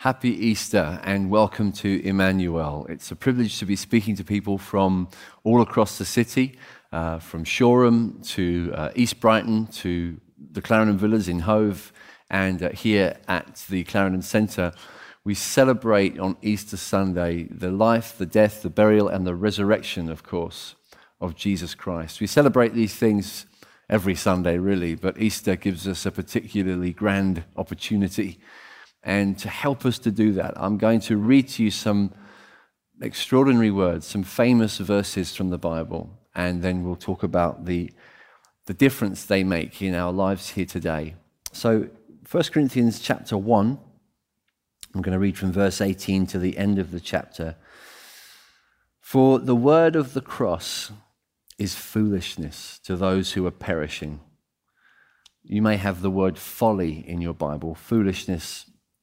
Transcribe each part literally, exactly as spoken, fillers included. Happy Easter and welcome to Emmanuel. It's a privilege to be speaking to people from all across the city, uh, from Shoreham to uh, East Brighton to the Clarendon Villas in Hove and uh, here at the Clarendon Centre. We celebrate on Easter Sunday the life, the death, the burial and the resurrection, of course, of Jesus Christ. We celebrate these things every Sunday really, but Easter gives us a particularly grand opportunity. And to help us to do that, I'm going to read to you some extraordinary words, some famous verses from the Bible, and then we'll talk about the, the difference they make in our lives here today. So, First Corinthians chapter one, I'm going to read from verse eighteen to the end of the chapter. For the word of the cross is foolishness to those who are perishing. You may have the word folly in your Bible. Foolishness,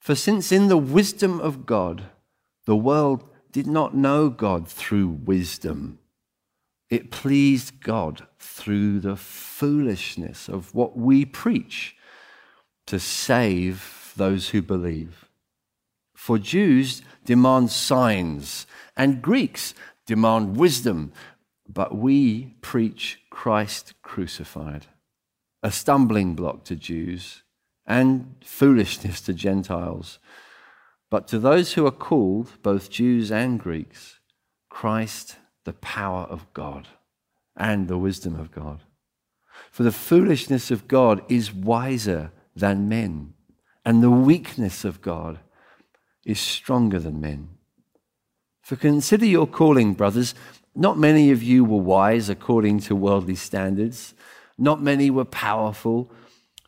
For since in the wisdom of God, the world did not know God through wisdom, it pleased God through the foolishness of what we preach to save those who believe. For Jews demand signs and Greeks demand wisdom, but we preach Christ crucified, a stumbling block to Jews and foolishness to Gentiles. But to those who are called, both Jews and Greeks, Christ, the power of God and the wisdom of God. For the foolishness of God is wiser than men, and the weakness of God is stronger than men. For consider your calling, brothers. Not many of you were wise according to worldly standards. Not many were powerful.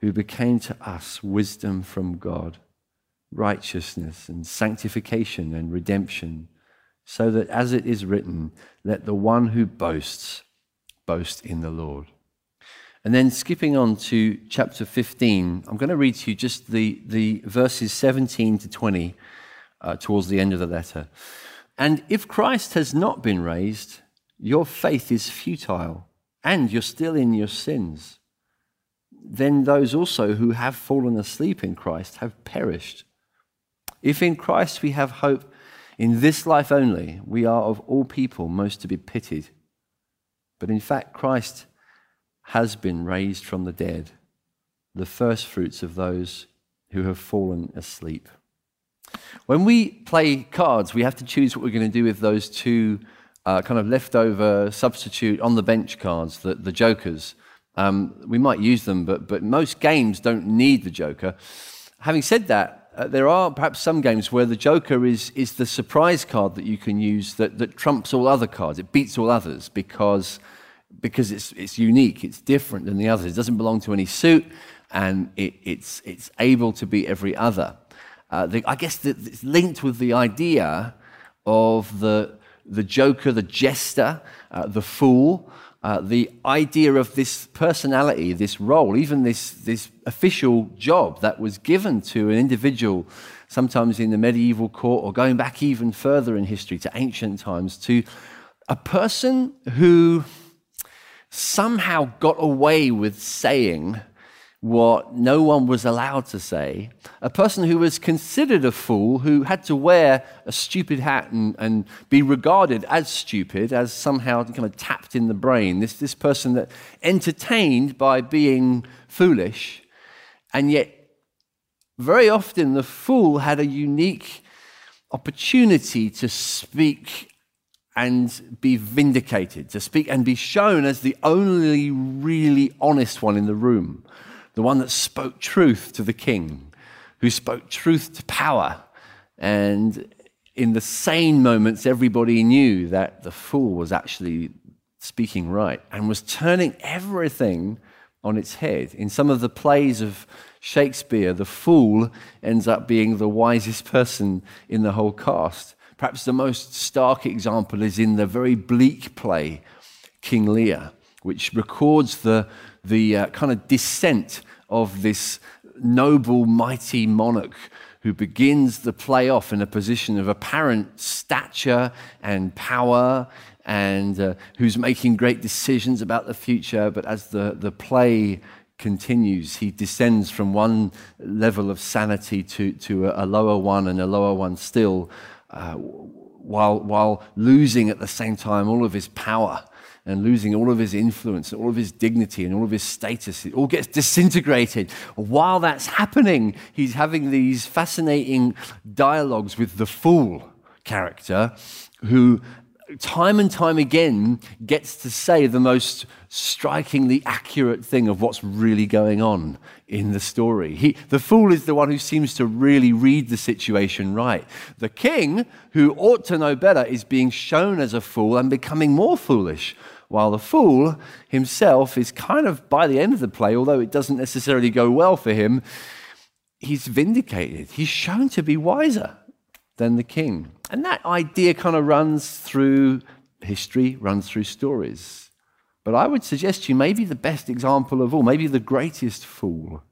who became to us wisdom from God, righteousness and sanctification and redemption, so that as it is written, let the one who boasts, boast in the Lord. And then skipping on to chapter fifteen, I'm going to read to you just the, the verses seventeen to twenty uh, towards the end of the letter. And if Christ has not been raised, your faith is futile and you're still in your sins. Then those also who have fallen asleep in Christ have perished. If in Christ we have hope in this life only, we are of all people most to be pitied. But in fact, Christ has been raised from the dead, the first fruits of those who have fallen asleep. When we play cards, we have to choose what we're going to do with those two uh, kind of leftover substitute on the bench cards, the, the jokers. Um, we might use them, but but most games don't need the joker. Having said that, uh, there are perhaps some games where the joker is is the surprise card that you can use that, that trumps all other cards. It beats all others because because it's it's unique, it's different than the others. It doesn't belong to any suit, and it, it's it's able to be every other. Uh, the, I guess the, it's linked with the idea of the the joker, the jester, uh, the fool. Uh, the idea of this personality, this role, even this, this official job that was given to an individual, sometimes in the medieval court or going back even further in history to ancient times, to a person who somehow got away with saying what no one was allowed to say, a person who was considered a fool, who had to wear a stupid hat and, and be regarded as stupid, as somehow kind of tapped in the brain, this, this person that entertained by being foolish, and yet very often the fool had a unique opportunity to speak and be vindicated, to speak and be shown as the only really honest one in the room, the one that spoke truth to the king, who spoke truth to power. And in the sane moments, everybody knew that the fool was actually speaking right and was turning everything on its head. In some of the plays of Shakespeare, the fool ends up being the wisest person in the whole cast. Perhaps the most stark example is in the very bleak play, King Lear, which records the, the uh, kind of descent of this noble, mighty monarch who begins the play off in a position of apparent stature and power and uh, who's making great decisions about the future. But as the, the play continues, he descends from one level of sanity to, to a lower one and a lower one still, Uh, while while losing at the same time all of his power and losing all of his influence and all of his dignity and all of his status. It all gets disintegrated. While that's happening, he's having these fascinating dialogues with the fool character who time and time again gets to say the most strikingly accurate thing of what's really going on in the story. He, the fool is the one who seems to really read the situation right. The king, who ought to know better, is being shown as a fool and becoming more foolish, while the fool himself is kind of, by the end of the play, although it doesn't necessarily go well for him, he's vindicated. He's shown to be wiser than the king. And that idea kind of runs through history, runs through stories. But I would suggest to you maybe the best example of all, maybe the greatest fool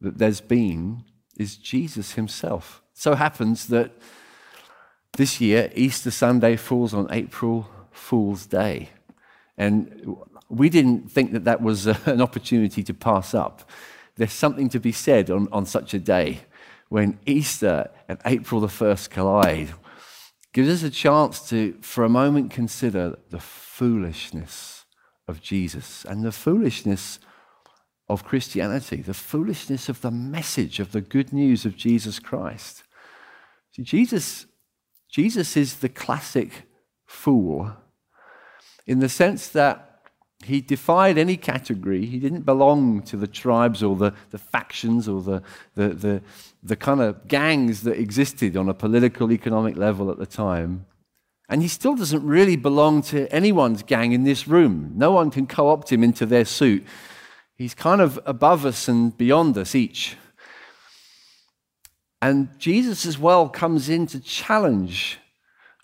that there's been is Jesus himself. It so happens that this year, Easter Sunday falls on April Fool's Day. And we didn't think that that was an opportunity to pass up. There's something to be said on, on such a day. When Easter and April the first collide, it gives us a chance to, for a moment, consider the foolishness of Jesus and the foolishness of Christianity, the foolishness of the message of the good news of Jesus Christ. See, Jesus, Jesus is the classic fool in the sense that he defied any category. He didn't belong to the tribes or the, the factions or the, the the the kind of gangs that existed on a political, economic level at the time. And he still doesn't really belong to anyone's gang in this room. No one can co-opt him into their suit. He's kind of above us and beyond us each. And Jesus as well comes in to challenge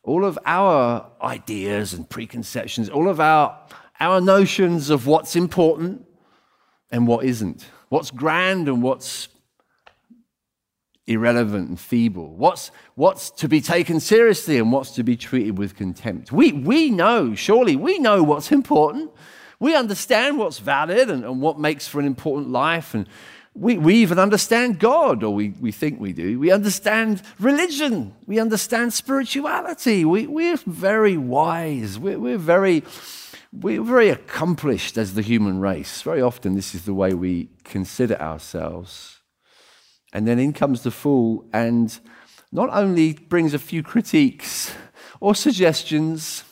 all of our ideas and preconceptions, all of our... Our notions of what's important and what isn't, what's grand and what's irrelevant and feeble, what's what's to be taken seriously and what's to be treated with contempt. We we know, surely, we know what's important. We understand what's valid and, and what makes for an important life. And we, we even understand God, or we, we think we do. We understand religion. We understand spirituality. We, we're very wise. We're, we're very... We're very accomplished as the human race. Very often this is the way we consider ourselves. And then in comes the fool and not only brings a few critiques or suggestions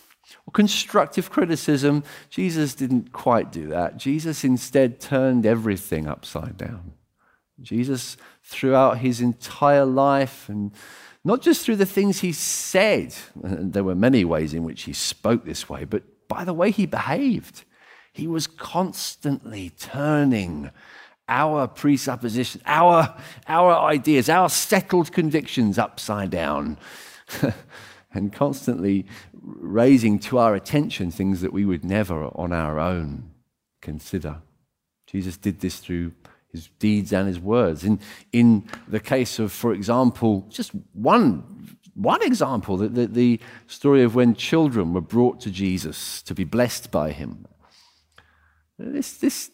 or constructive criticism, Jesus didn't quite do that. Jesus instead turned everything upside down. Jesus, throughout his entire life and not just through the things he said, and there were many ways in which he spoke this way, but by the way he behaved, he was constantly turning our presuppositions, our, our ideas, our settled convictions upside down and constantly raising to our attention things that we would never on our own consider. Jesus did this through his deeds and his words. In, in the case of, for example, just one One example, the, the, the story of when children were brought to Jesus to be blessed by him. This, this,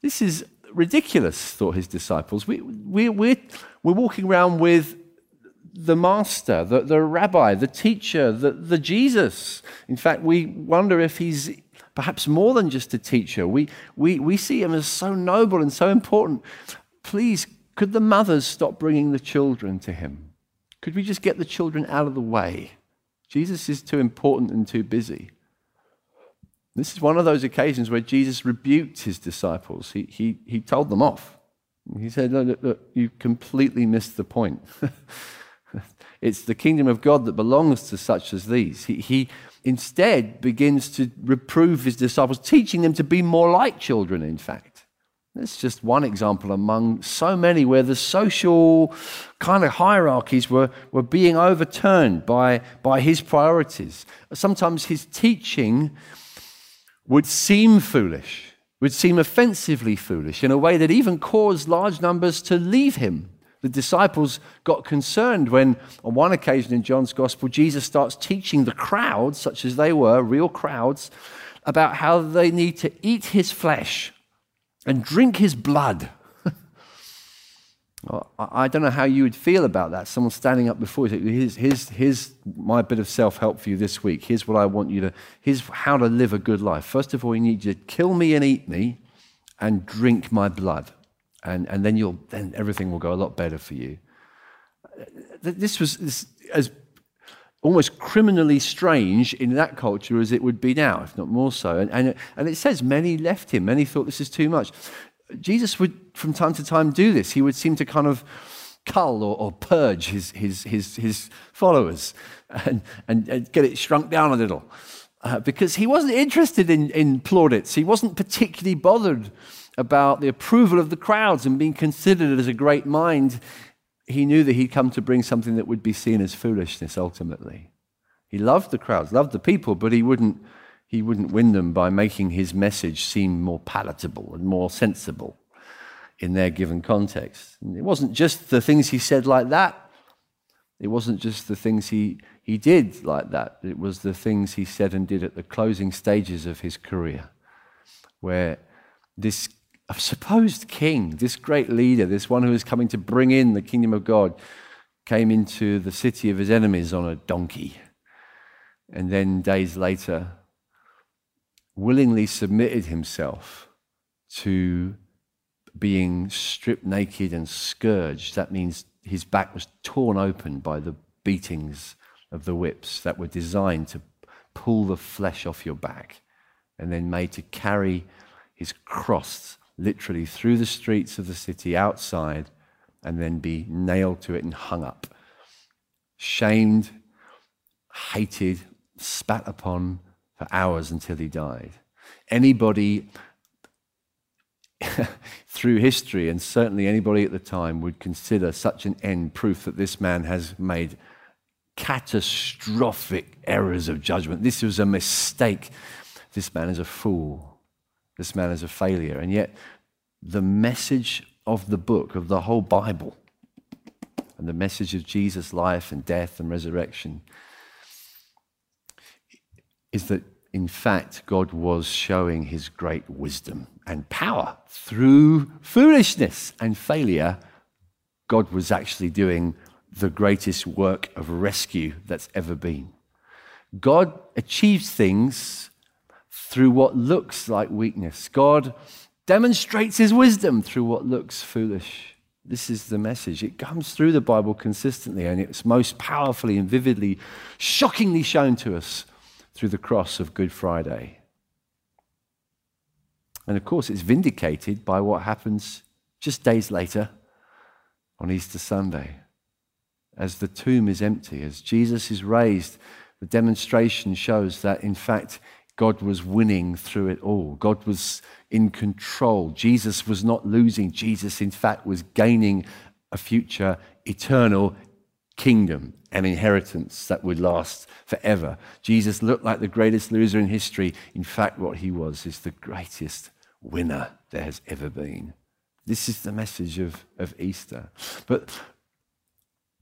this is ridiculous, thought his disciples. We, we, we're, we're walking around with the master, the, the rabbi, the teacher, the, the Jesus. In fact, we wonder if he's perhaps more than just a teacher. We, we, we see him as so noble and so important. Please, could the mothers stop bringing the children to him? Could we just get the children out of the way? Jesus is too important and too busy. This is one of those occasions where Jesus rebuked his disciples. He, he, he told them off. He said, no, look, look, you completely missed the point. It's the kingdom of God that belongs to such as these. He, he instead begins to reprove his disciples, teaching them to be more like children, in fact. That's just one example among so many where the social kind of hierarchies were, were being overturned by, by his priorities. Sometimes his teaching would seem foolish, would seem offensively foolish in a way that even caused large numbers to leave him. The disciples got concerned when, on one occasion in John's Gospel, Jesus starts teaching the crowds, such as they were, real crowds, about how they need to eat his flesh and drink his blood. I don't know how you would feel about that. Someone standing up before you, here's, here's, here's my bit of self-help for you this week. Here's what I want you to, here's how to live a good life. First of all, you need you to kill me and eat me and drink my blood. And, and then you'll then everything will go a lot better for you. This was this, as almost criminally strange in that culture as it would be now, if not more so. And, and, and it says many left him. Many thought this is too much. Jesus would, from time to time, do this. He would seem to kind of cull or, or purge his his his his followers and, and, and get it shrunk down a little uh, because he wasn't interested in, in plaudits. He wasn't particularly bothered about the approval of the crowds and being considered as a great mind. He knew that he'd come to bring something that would be seen as foolishness ultimately. He loved the crowds, loved the people, but he wouldn't he wouldn't win them by making his message seem more palatable and more sensible in their given context. And it wasn't just the things he said like that. It wasn't just the things he, he did like that. It was the things he said and did at the closing stages of his career, where this a supposed king, this great leader, this one who is coming to bring in the kingdom of God, came into the city of his enemies on a donkey. And then days later, willingly submitted himself to being stripped naked and scourged. That means his back was torn open by the beatings of the whips that were designed to pull the flesh off your back, and then made to carry his cross literally through the streets of the city outside, and then be nailed to it and hung up, shamed, hated, spat upon for hours until he died. Anybody through history, and certainly anybody at the time, would consider such an end proof that this man has made catastrophic errors of judgment. This was a mistake. This man is a fool. This man is a failure. And yet the message of the book, of the whole Bible, and the message of Jesus' life and death and resurrection is that, in fact, God was showing his great wisdom and power through foolishness and failure. God was actually doing the greatest work of rescue that's ever been. God achieves things through what looks like weakness. God demonstrates his wisdom through what looks foolish. This is the message. It comes through the Bible consistently, and it's most powerfully and vividly, shockingly shown to us through the cross of Good Friday. And of course, it's vindicated by what happens just days later on Easter Sunday. As the tomb is empty, as Jesus is raised, the demonstration shows that, in fact, God was winning through it all. God was in control. Jesus was not losing. Jesus, in fact, was gaining a future eternal kingdom and inheritance that would last forever. Jesus looked like the greatest loser in history. In fact, what he was is the greatest winner there has ever been. This is the message of, of Easter. But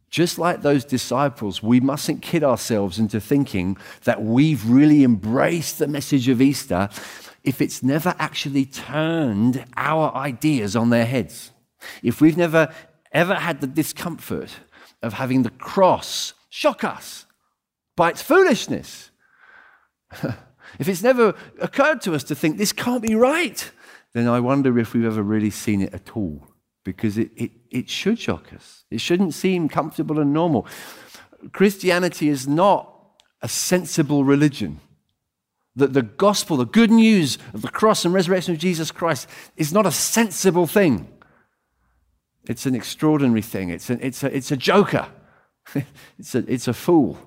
just like those disciples, we mustn't kid ourselves into thinking that we've really embraced the message of Easter if it's never actually turned our ideas on their heads. If we've never ever had the discomfort of having the cross shock us by its foolishness. If it's never occurred to us to think, this can't be right, then I wonder if we've ever really seen it at all. Because it, it, it should shock us. It shouldn't seem comfortable and normal. Christianity is not a sensible religion. That the gospel, the good news of the cross and resurrection of Jesus Christ is not a sensible thing. It's an extraordinary thing. It's a, it's a, it's a joker. it's, a, it's a fool.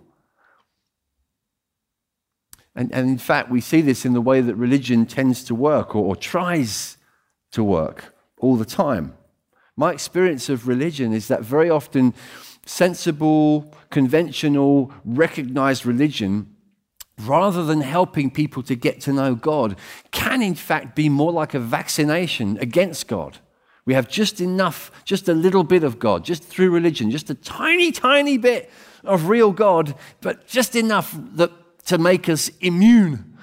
And, and in fact, we see this in the way that religion tends to work or, or tries to work all the time. My experience of religion is that very often sensible, conventional, recognized religion, rather than helping people to get to know God, can in fact be more like a vaccination against God. We have just enough, just a little bit of God, just through religion, just a tiny, tiny bit of real God, but just enough that to make us immune,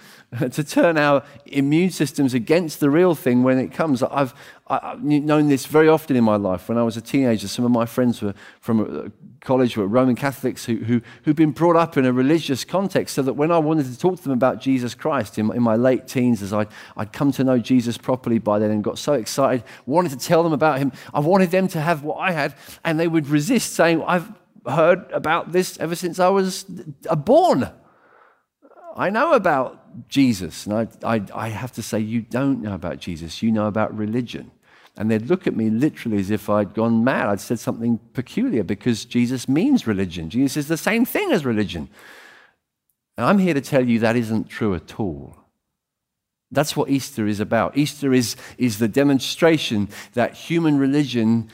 to turn our immune systems against the real thing when it comes. I've, I've known this very often in my life. When I was a teenager, some of my friends were from college were Roman Catholics who, who, who'd been brought up in a religious context, so that when I wanted to talk to them about Jesus Christ in, in my late teens, as I'd, I'd come to know Jesus properly by then and got so excited, wanted to tell them about him, I wanted them to have what I had, and they would resist, saying, I've heard about this ever since I was born. I know about Jesus. And I, I, I have to say, you don't know about Jesus. You know about religion. And they'd look at me literally as if I'd gone mad. I'd said something peculiar, because Jesus means religion. Jesus is the same thing as religion. And I'm here to tell you that isn't true at all. That's what Easter is about. Easter is, is the demonstration that human religion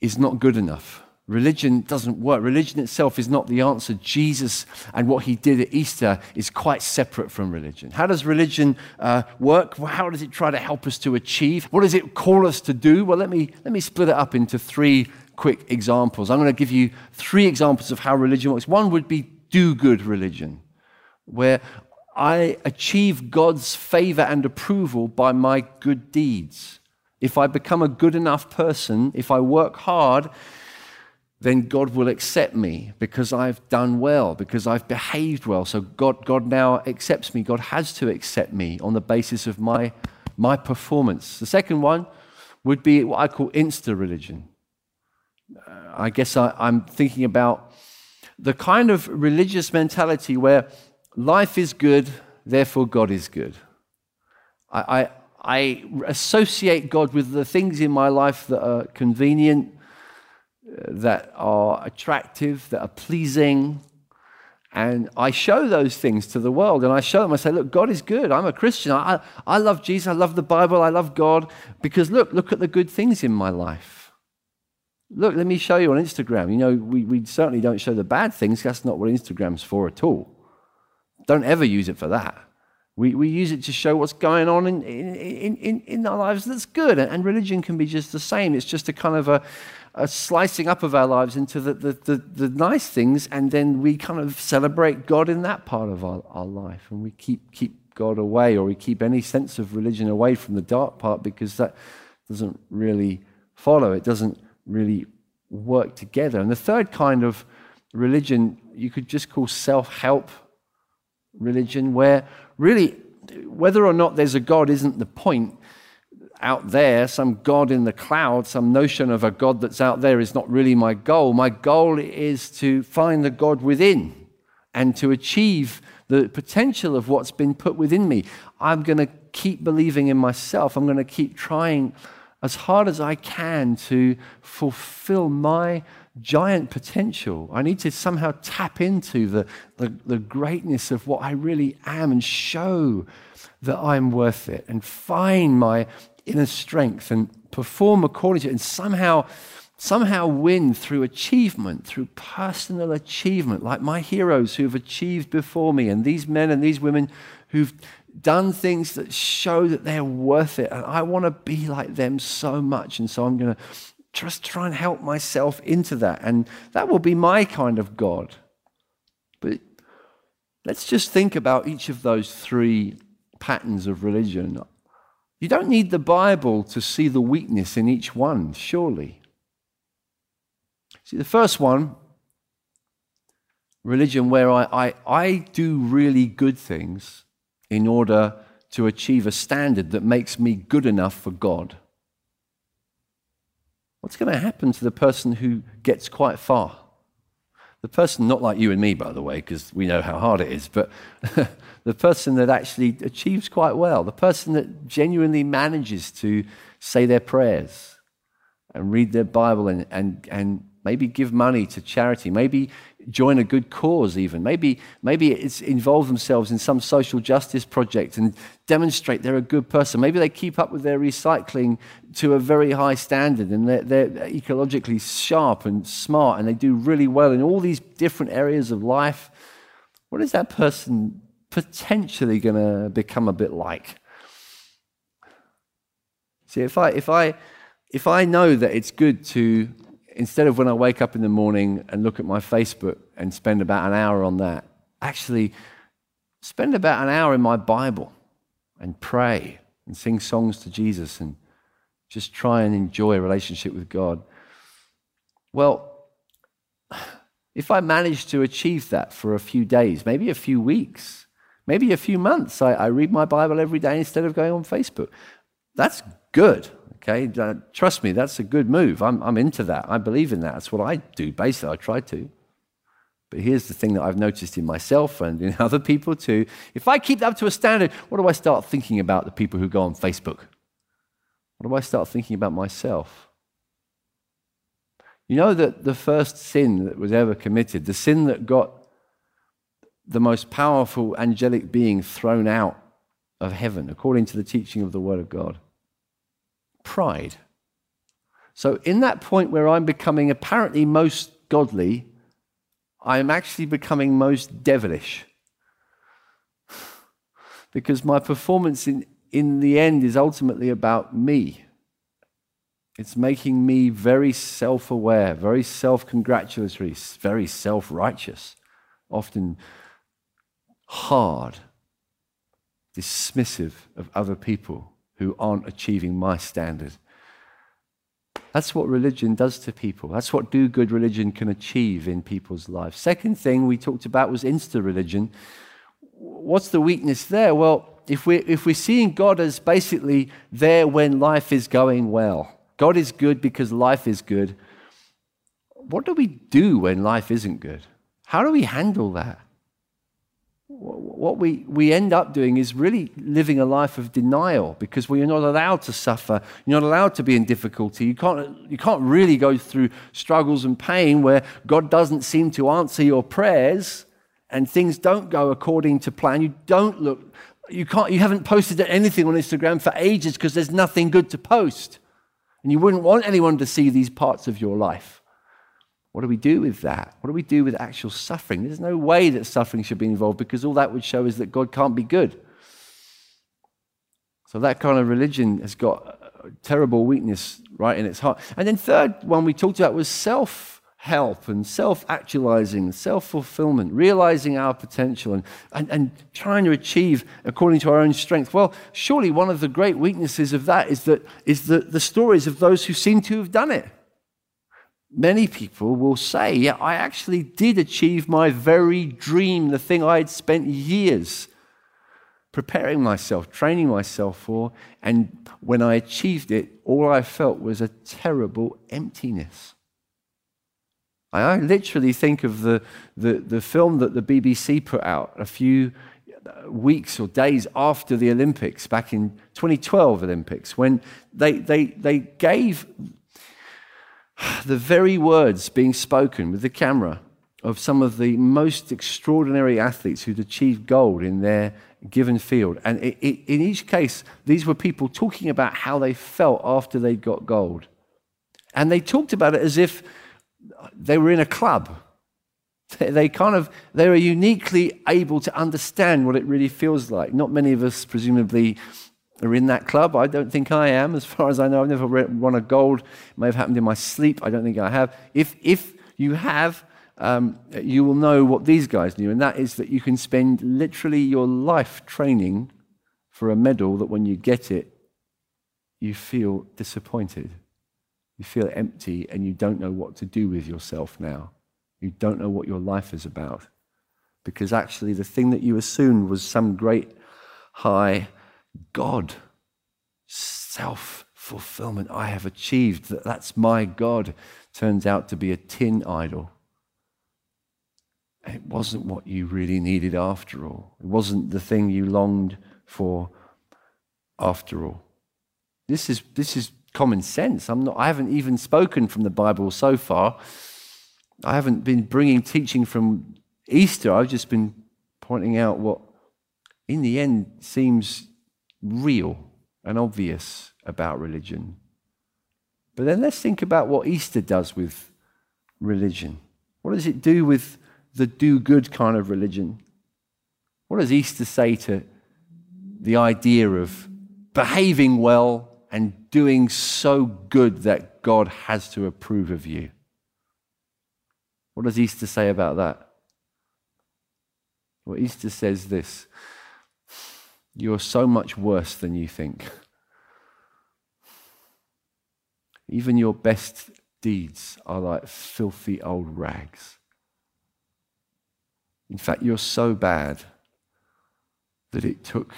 is not good enough. Religion doesn't work. Religion itself is not the answer. Jesus and what he did at Easter is quite separate from religion. How does religion uh, work? How does it try to help us to achieve? What does it call us to do? Well, let me let me split it up into three quick examples. I'm going to give you three examples of how religion works. One would be do-good religion, where I achieve God's favor and approval by my good deeds. If I become a good enough person, if I work hard, then God will accept me because I've done well, because I've behaved well. So God, God now accepts me. God has to accept me on the basis of my, my performance. The second one would be what I call insta-religion. Uh, I guess I, I'm thinking about the kind of religious mentality where life is good, therefore God is good. I, I, I associate God with the things in my life that are convenient, that are attractive, that are pleasing, and I show those things to the world, and I show them, I say, look, God is good, I'm a Christian, I, I love Jesus, I love the Bible, I love God, because look, look at the good things in my life. Look, let me show you on Instagram. You know, we, we certainly don't show the bad things, that's not what Instagram's for at all. Don't ever use it for that. We we use it to show what's going on in, in, in, in our lives that's good, and religion can be just the same. It's just a kind of a, a slicing up of our lives into the, the, the, the nice things, and then we kind of celebrate God in that part of our, our life, and we keep keep God away, or we keep any sense of religion away from the dark part, because that doesn't really follow. It doesn't really work together. And the third kind of religion you could just call self-help religion, where really, whether or not there's a God isn't the point. Out there, some God in the cloud, some notion of a God that's out there is not really my goal. My goal is to find the God within and to achieve the potential of what's been put within me. I'm going to keep believing in myself. I'm going to keep trying as hard as I can to fulfill my giant potential. I need to somehow tap into the, the, the greatness of what I really am and show that I'm worth it and find my inner strength and perform according to it, and somehow, somehow win through achievement, through personal achievement, like my heroes who've achieved before me, and these men and these women who've done things that show that they're worth it, and I want to be like them so much, and so I'm going to just try and help myself into that, and that will be my kind of God. But let's just think about each of those three patterns of religion. You don't need the Bible to see the weakness in each one, surely. See, the first one, religion where I, I, I do really good things in order to achieve a standard that makes me good enough for God. What's going to happen to the person who gets quite far? the person, not like you and me, by the way, because we know how hard it is, but the person that actually achieves quite well, the person that genuinely manages to say their prayers and read their Bible and and, and maybe give money to charity, maybe join a good cause even, maybe maybe it's involve themselves in some social justice project and demonstrate they're a good person. Maybe they keep up with their recycling to a very high standard and they're, they're ecologically sharp and smart and they do really well in all these different areas of life. What is that person potentially going to become a bit like? See, if I, if I, if I know that it's good to... Instead of when I wake up in the morning and look at my Facebook and spend about an hour on that, actually spend about an hour in my Bible and pray and sing songs to Jesus and just try and enjoy a relationship with God. Well, if I manage to achieve that for a few days, maybe a few weeks, maybe a few months, I, I read my Bible every day instead of going on Facebook. That's good. Okay, uh, trust me, that's a good move. I'm, I'm into that. I believe in that. That's what I do, basically. I try to. But here's the thing that I've noticed in myself and in other people too. If I keep that up to a standard, what do I start thinking about the people who go on Facebook? What do I start thinking about myself? You know that the first sin that was ever committed, the sin that got the most powerful angelic being thrown out of heaven, according to the teaching of the Word of God, pride. So in that point where I'm becoming apparently most godly, I'm actually becoming most devilish. Because my performance in, in the end is ultimately about me. It's making me very self-aware, very self-congratulatory, very self-righteous, often hard, dismissive of other people who aren't achieving my standard. That's what religion does to people. That's what do-good religion can achieve in people's lives. Second thing we talked about was insta-religion. What's the weakness there? Well, if we're, if we're seeing God as basically there when life is going well, God is good because life is good, what do we do when life isn't good? How do we handle that? What we, we end up doing is really living a life of denial because we are not allowed to suffer. You're not allowed to be in difficulty. You can't, you can't really go through struggles and pain where God doesn't seem to answer your prayers and things don't go according to plan. You don't look, you can't, you haven't posted anything on Instagram for ages because there's nothing good to post. And you wouldn't want anyone to see these parts of your life. What do we do with that? What do we do with actual suffering? There's no way that suffering should be involved because all that would show is that God can't be good. So that kind of religion has got a terrible weakness right in its heart. And then third one we talked about was self-help and self-actualizing, self-fulfillment, realizing our potential and, and, and trying to achieve according to our own strength. Well, surely one of the great weaknesses of that is that is the, the stories of those who seem to have done it. Many people will say, yeah, I actually did achieve my very dream, the thing I had spent years preparing myself, training myself for, and when I achieved it, all I felt was a terrible emptiness. I literally think of the, the, the film that the B B C put out a few weeks or days after the Olympics, back in twenty twelve Olympics, when they they they gave... the very words being spoken with the camera of some of the most extraordinary athletes who'd achieved gold in their given field. And it, it, in each case, these were people talking about how they felt after they got gold. And they talked about it as if they were in a club. They kind of, they were uniquely able to understand what it really feels like. Not many of us presumably are in that club. I don't think I am. As far as I know, I've never won a gold. It may have happened in my sleep. I don't think I have. If if you have, um, you will know what these guys knew, and that is that you can spend literally your life training for a medal that when you get it, you feel disappointed. You feel empty, and you don't know what to do with yourself now. You don't know what your life is about. Because actually the thing that you assumed was some great high God, self-fulfillment, I have achieved that, that's my God, turns out to be a tin idol. it wasn't what you really needed after all. It wasn't the thing you longed for after all. This is this is common sense. I'm not. I haven't even spoken from the Bible so far. I haven't been bringing teaching from Easter. I've just been pointing out what, in the end, seems real and obvious about religion. But then let's think about what Easter does with religion. What does it do with the do-good kind of religion? What does Easter say to the idea of behaving well and doing so good that God has to approve of you? What does Easter say about that? Well, Easter says this: you're so much worse than you think. Even your best deeds are like filthy old rags. In fact, you're so bad that it took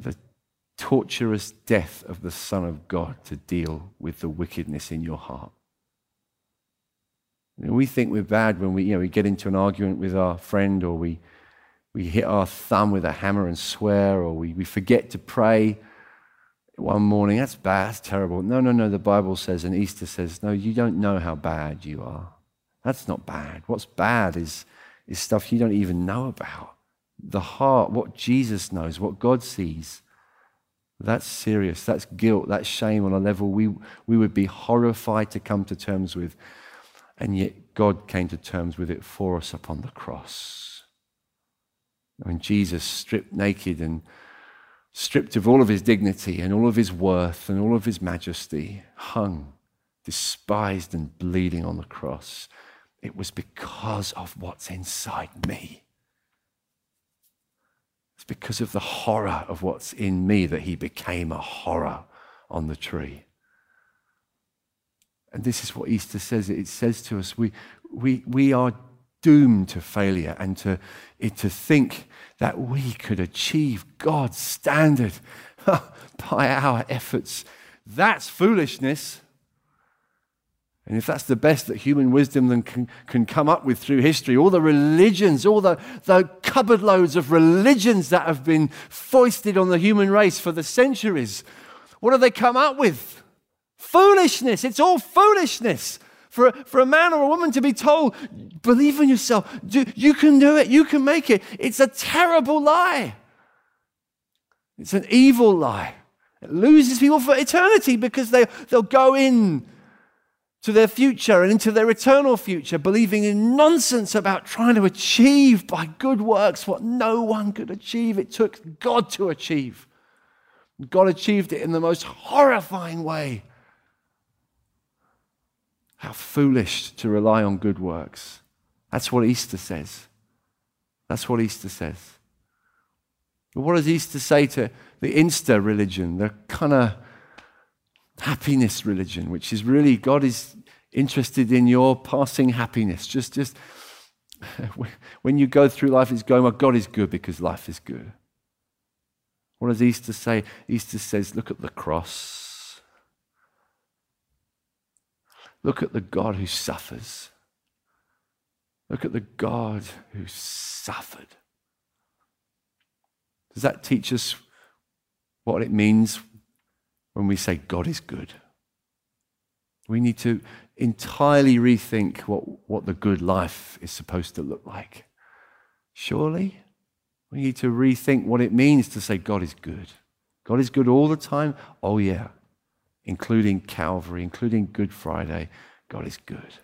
the torturous death of the Son of God to deal with the wickedness in your heart. You know, we think we're bad when we, you know, we get into an argument with our friend, or we we hit our thumb with a hammer and swear, or we, we forget to pray one morning. That's bad, that's terrible. No, no, no, the Bible says, and Easter says, no, you don't know how bad you are. That's not bad. What's bad is is stuff you don't even know about. The heart, what Jesus knows, what God sees, that's serious, that's guilt, that's shame on a level we, we would be horrified to come to terms with. And yet God came to terms with it for us upon the cross. When Jesus, stripped naked and stripped of all of his dignity and all of his worth and all of his majesty, hung, despised and bleeding on the cross, it was because of what's inside me. It's because of the horror of what's in me that he became a horror on the tree. And this is what Easter says. It says to us, we we we are doomed to failure, and to, to think that we could achieve God's standard by our efforts, that's foolishness. And if that's the best that human wisdom can, can come up with through history, all the religions, all the, the cupboard loads of religions that have been foisted on the human race for the centuries, what have they come up with? Foolishness. It's all foolishness for, for a man or a woman to be told, believe in yourself, do, you can do it, you can make it. It's a terrible lie. It's an evil lie. It loses people for eternity, because they, they'll go in to their future and into their eternal future believing in nonsense about trying to achieve by good works what no one could achieve. It took God to achieve. God achieved it in the most horrifying way. How foolish to rely on good works. That's what Easter says. That's what Easter says. But what does Easter say to the Insta religion, the kind of happiness religion, which is really God is interested in your passing happiness? Just, just when you go through life, it's going, well, God is good because life is good. What does Easter say? Easter says, look at the cross. Look at the God who suffers. Look at the God who suffered. Does that teach us what it means when we say God is good? We need to entirely rethink what, what the good life is supposed to look like. Surely, we need to rethink what it means to say God is good. God is good all the time? Oh yeah. Including Calvary, including Good Friday, God is good.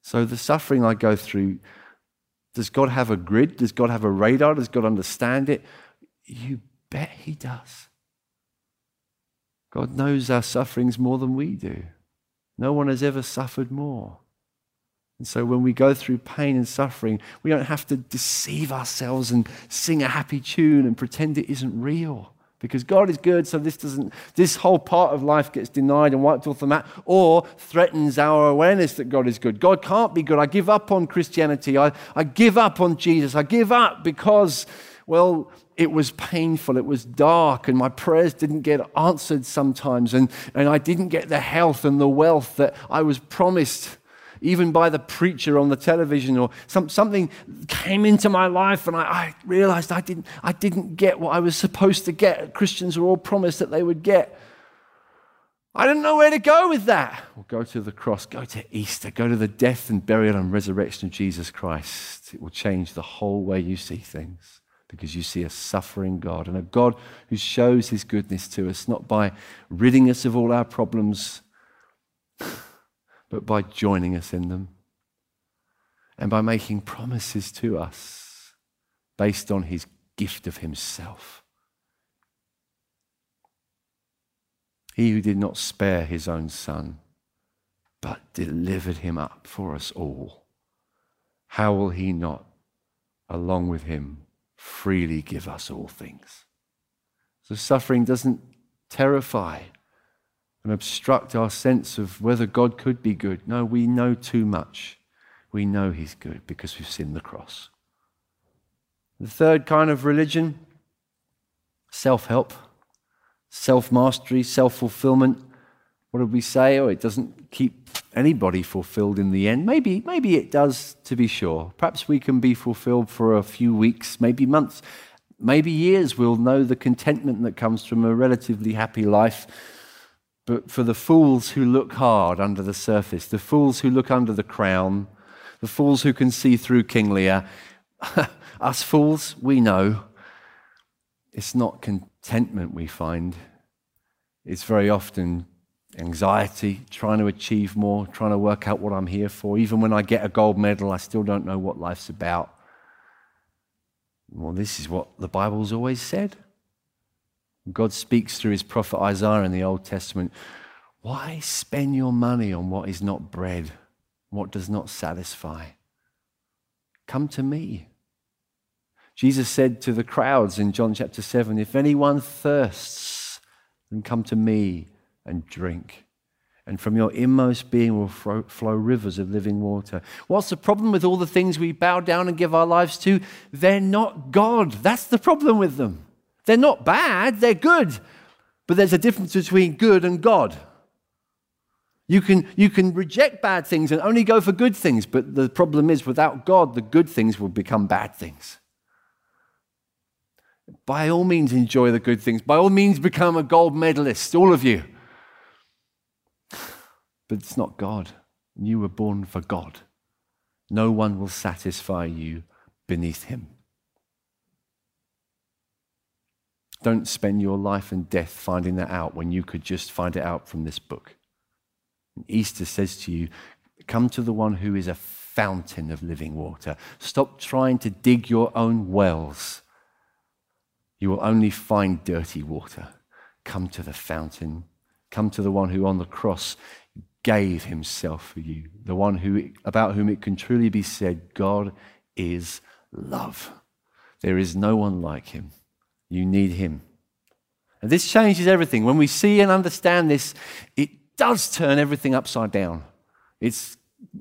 So the suffering I go through, does God have a grid? Does God have a radar? Does God understand it? You bet he does. God knows our sufferings more than we do. No one has ever suffered more. And so when we go through pain and suffering, we don't have to deceive ourselves and sing a happy tune and pretend it isn't real. Because God is good, so this doesn't. This whole part of life gets denied and wiped off the map, or threatens our awareness that God is good. God can't be good. I give up on Christianity. I, I give up on Jesus. I give up because, well, it was painful. It was dark, and my prayers didn't get answered sometimes, and, and I didn't get the health and the wealth that I was promised. even by the preacher on the television, or some, something came into my life, and I, I realized I didn't, I didn't get what I was supposed to get. Christians were all promised that they would get. I didn't know where to go with that. Well, go to the cross, go to Easter, go to the death and burial and resurrection of Jesus Christ. It will change the whole way you see things, because you see a suffering God, and a God who shows his goodness to us, not by ridding us of all our problems, but by joining us in them and by making promises to us based on his gift of himself. He who did not spare his own son, but delivered him up for us all, how will he not, along with him, freely give us all things? So suffering doesn't terrify and obstruct our sense of whether God could be good. No, we know too much. We know he's good because we've seen the cross. The third kind of religion, self-help, self-mastery, self-fulfillment. What did we say? Oh, it doesn't keep anybody fulfilled in the end. Maybe, maybe it does, to be sure. Perhaps we can be fulfilled for a few weeks, maybe months, maybe years. We'll know the contentment that comes from a relatively happy life. But for the fools who look hard under the surface, the fools who look under the crown, the fools who can see through King Lear, us fools, we know it's not contentment we find. It's very often anxiety, trying to achieve more, trying to work out what I'm here for. Even when I get a gold medal, I still don't know what life's about. Well, this is what the Bible's always said. God speaks through his prophet Isaiah in the Old Testament. Why spend your money on what is not bread, what does not satisfy? Come to me. Jesus said to the crowds in John chapter seven, if anyone thirsts, then come to me and drink. And from your inmost being will flow rivers of living water. What's the problem with all the things we bow down and give our lives to? They're not God. That's the problem with them. They're not bad, they're good. But there's a difference between good and God. You can, you can reject bad things and only go for good things, but the problem is without God, the good things will become bad things. By all means, enjoy the good things. By all means, become a gold medalist, all of you. But it's not God. You were born for God. No one will satisfy you beneath him. Don't spend your life and death finding that out when you could just find it out from this book. And Easter says to you, come to the one who is a fountain of living water. Stop trying to dig your own wells. You will only find dirty water. Come to the fountain. Come to the one who on the cross gave himself for you, the one who about whom it can truly be said, God is love. There is no one like him. You need him. And this changes everything. When we see and understand this, it does turn everything upside down. It's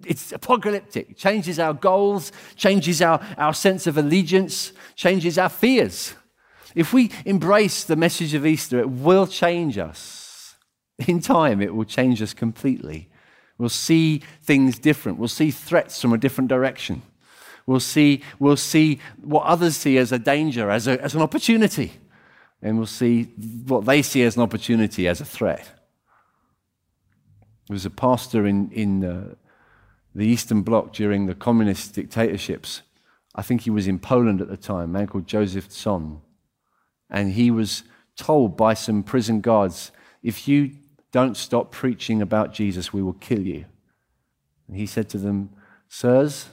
it's apocalyptic. It changes our goals, changes our, our sense of allegiance, changes our fears. If we embrace the message of Easter, it will change us. In time, it will change us completely. We'll see things different. We'll see threats from a different direction. We'll see, we'll see what others see as a danger, as, a, as an opportunity. And we'll see what they see as an opportunity, as a threat. There was a pastor in, in uh, the Eastern Bloc during the communist dictatorships. I think he was in Poland at the time, a man called Joseph Tson. And he was told by some prison guards, if you don't stop preaching about Jesus, we will kill you. And he said to them, sirs,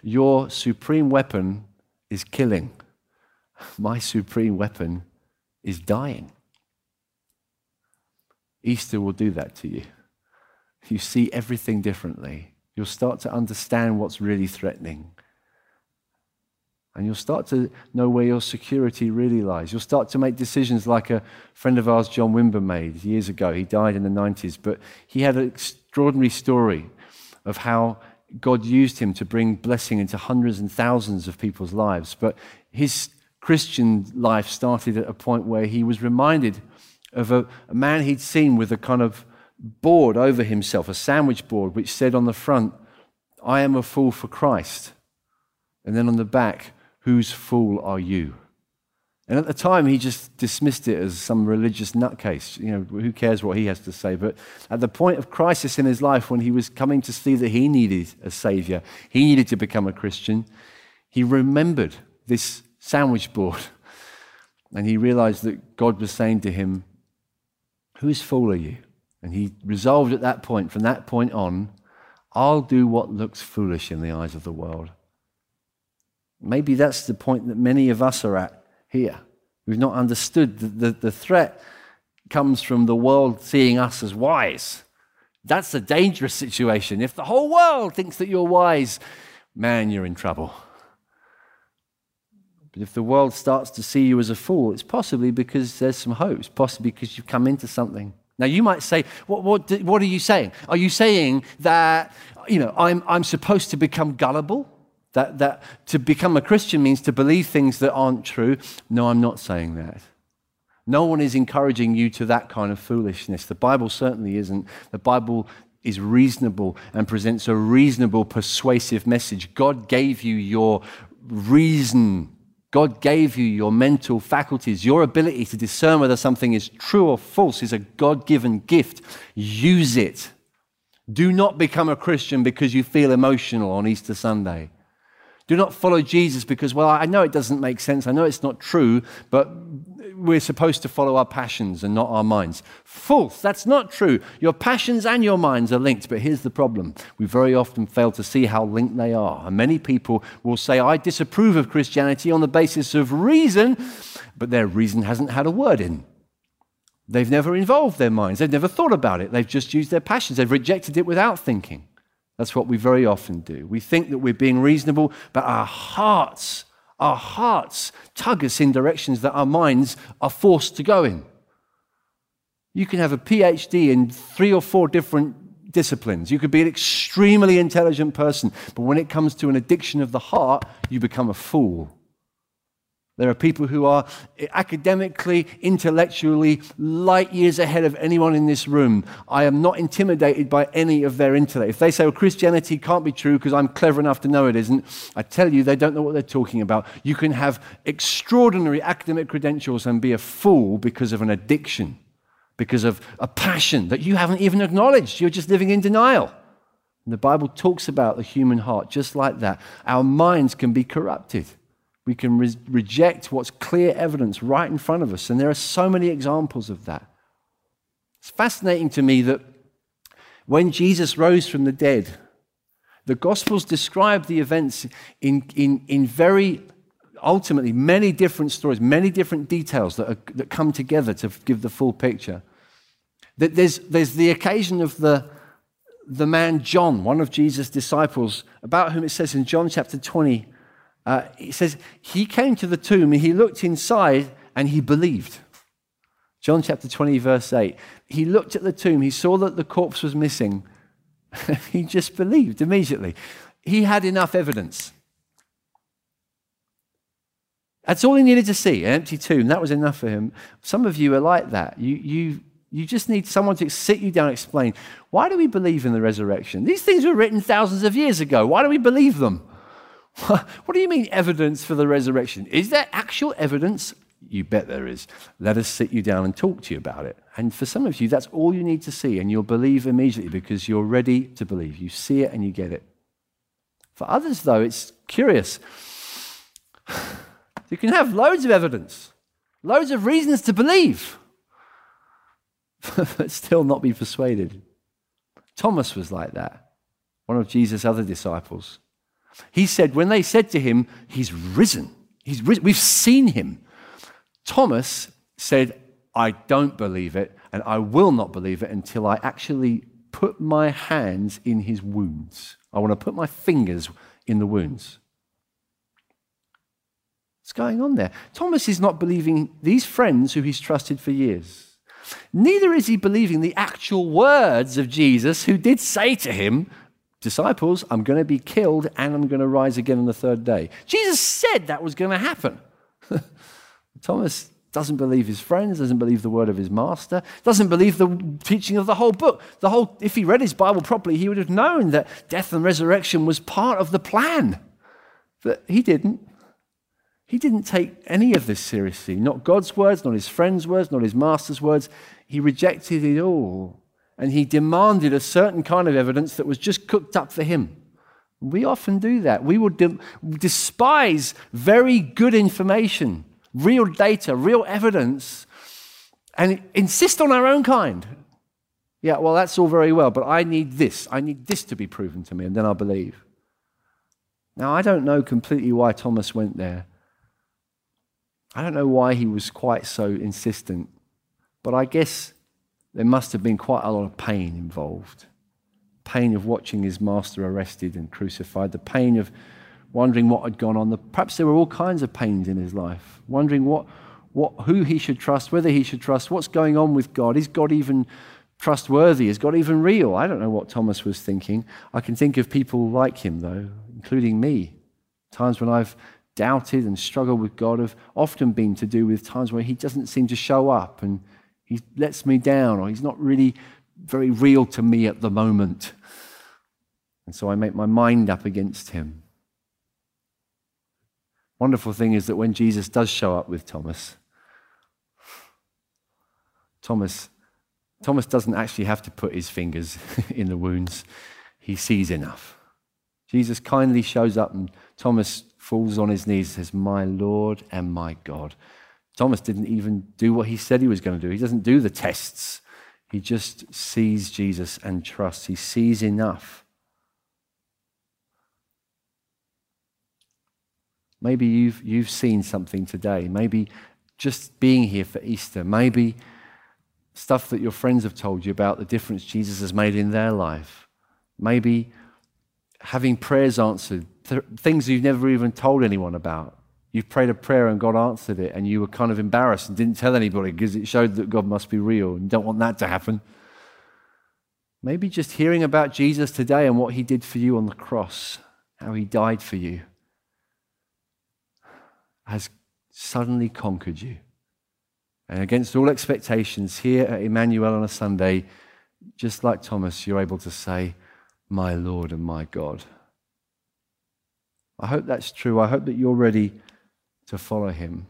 your supreme weapon is killing. My supreme weapon is dying. Easter will do that to you. You see everything differently. You'll start to understand what's really threatening. And you'll start to know where your security really lies. You'll start to make decisions like a friend of ours, John Wimber, made years ago. He died in the nineties, but he had an extraordinary story of how God used him to bring blessing into hundreds and thousands of people's lives. But his Christian life started at a point where he was reminded of a, a man he'd seen with a kind of board over himself, a sandwich board, which said on the front, "I am a fool for Christ." And then on the back, "Whose fool are you?" And at the time, he just dismissed it as some religious nutcase. You know, who cares what he has to say? But at the point of crisis in his life, when he was coming to see that he needed a saviour, he needed to become a Christian, he remembered this sandwich board. And he realized that God was saying to him, "Whose fool are you?" And he resolved at that point, from that point on, "I'll do what looks foolish in the eyes of the world." Maybe that's the point that many of us are at here. We've not understood that the, the threat comes from the world seeing us as wise. That's a dangerous situation. If the whole world thinks that you're wise, man, you're in trouble. But if the world starts to see you as a fool, it's possibly because there's some hope. It's possibly because you've come into something. Now, you might say, what, what, what are you saying? Are you saying that, you know, I'm, I'm supposed to become gullible? That, that to become a Christian means to believe things that aren't true? No, I'm not saying that. No one is encouraging you to that kind of foolishness. The Bible certainly isn't. The Bible is reasonable and presents a reasonable, persuasive message. God gave you your reason. God gave you your mental faculties. Your ability to discern whether something is true or false is a God-given gift. Use it. Do not become a Christian because you feel emotional on Easter Sunday. Do not follow Jesus because, well, I know it doesn't make sense. I know it's not true, but we're supposed to follow our passions and not our minds. False. That's not true. Your passions and your minds are linked, but here's the problem. We very often fail to see how linked they are. And many people will say, I disapprove of Christianity on the basis of reason, but their reason hasn't had a word in. They've never involved their minds. They've never thought about it. They've just used their passions. They've rejected it without thinking. That's what we very often do. We think that we're being reasonable, but our hearts, our hearts tug us in directions that our minds are forced to go in. You can have a P H D in three or four different disciplines. You could be an extremely intelligent person, but when it comes to an addiction of the heart, you become a fool. There are people who are academically, intellectually, light years ahead of anyone in this room. I am not intimidated by any of their intellect. If they say, well, Christianity can't be true because I'm clever enough to know it isn't, I tell you, they don't know what they're talking about. You can have extraordinary academic credentials and be a fool because of an addiction, because of a passion that you haven't even acknowledged. You're just living in denial. And the Bible talks about the human heart just like that. Our minds can be corrupted. We can re- reject what's clear evidence right in front of us. And there are so many examples of that. It's fascinating to me that when Jesus rose from the dead, the Gospels describe the events in, in, in very, ultimately, many different stories, many different details that, are, that come together to give the full picture. That there's, there's the occasion of the, the man John, one of Jesus' disciples, about whom it says in John chapter twenty, Uh, it says, he came to the tomb and he looked inside and he believed. John chapter twenty, verse eight. He looked at the tomb. He saw that the corpse was missing. He just believed immediately. He had enough evidence. That's all he needed to see, an empty tomb. That was enough for him. Some of you are like that. You, you, you just need someone to sit you down and explain, why do we believe in the resurrection? These things were written thousands of years ago. Why do we believe them? What do you mean evidence for the resurrection? Is there actual evidence? You bet there is. Let us sit you down and talk to you about it. And for some of you, that's all you need to see, and you'll believe immediately because you're ready to believe. You see it and you get it. For others, though, it's curious. You can have loads of evidence, loads of reasons to believe, but still not be persuaded. Thomas was like that, one of Jesus' other disciples. He said, when they said to him, he's risen, he's risen, we've seen him. Thomas said, I don't believe it, and I will not believe it until I actually put my hands in his wounds. I want to put my fingers in the wounds. What's going on there? Thomas is not believing these friends who he's trusted for years. Neither is he believing the actual words of Jesus, who did say to him, disciples, I'm going to be killed and I'm going to rise again on the third day. Jesus said that was going to happen. Thomas Doesn't believe his friends, doesn't believe the word of his master, doesn't believe the teaching of the whole book. The whole, if he read his Bible properly, he would have known that death and resurrection was part of the plan. But he didn't. He didn't take any of this seriously. Not God's words, not his friend's words, not his master's words. He rejected it all. And he demanded a certain kind of evidence that was just cooked up for him. We often do that. We will de- despise very good information, real data, real evidence, and insist on our own kind. Yeah, well, that's all very well, but I need this. I need this to be proven to me, and then I'll believe. Now, I don't know completely why Thomas went there. I don't know why he was quite so insistent, but I guess there must have been quite a lot of pain involved. Pain of watching his master arrested and crucified, the pain of wondering what had gone on. The, perhaps there were all kinds of pains in his life, wondering what, what, who he should trust, whether he should trust, what's going on with God. Is God even trustworthy? Is God even real? I don't know what Thomas was thinking. I can think of people like him, though, including me. Times when I've doubted and struggled with God have often been to do with times where he doesn't seem to show up and he lets me down, or he's not really very real to me at the moment. And so I make my mind up against him. Wonderful thing is that when Jesus does show up with Thomas, Thomas, Thomas doesn't actually have to put his fingers in the wounds. He sees enough. Jesus kindly shows up and Thomas falls on his knees and says, "My Lord and my God." Thomas didn't even do what he said he was going to do. He doesn't do the tests. He just sees Jesus and trusts. He sees enough. Maybe you've you've seen something today. Maybe just being here for Easter. Maybe stuff that your friends have told you about the difference Jesus has made in their life. Maybe having prayers answered, th- things you've never even told anyone about. You've prayed a prayer and God answered it and you were kind of embarrassed and didn't tell anybody because it showed that God must be real and you don't want that to happen. Maybe just hearing about Jesus today and what he did for you on the cross, how he died for you, has suddenly conquered you. And against all expectations, here at Emmanuel on a Sunday, just like Thomas, you're able to say, "My Lord and my God." I hope that's true. I hope that you're ready to follow him.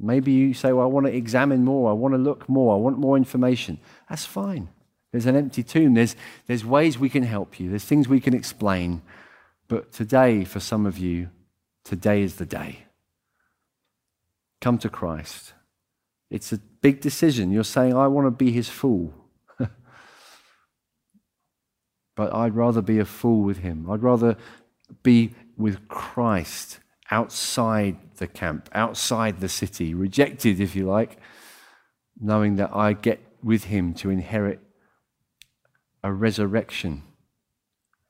Maybe you say, "Well, I want to examine more. I want to look more. I want more information." That's fine. There's an empty tomb. There's, there's ways we can help you. There's things we can explain. But today, for some of you, today is the day. Come to Christ. It's a big decision. You're saying, "I want to be his fool." But I'd rather be a fool with him. I'd rather be with Christ outside the camp, outside the city, rejected, if you like, knowing that I get with him to inherit a resurrection,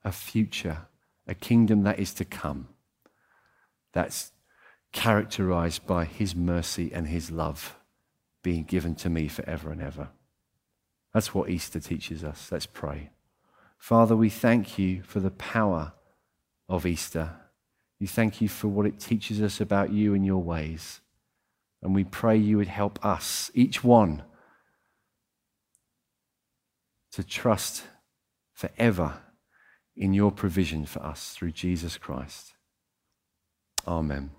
a future, a kingdom that is to come, that's characterized by his mercy and his love being given to me forever and ever. That's what Easter teaches us. Let's pray. Father, we thank you for the power of Easter. We thank you for what it teaches us about you and your ways. And we pray you would help us, each one, to trust forever in your provision for us through Jesus Christ. Amen.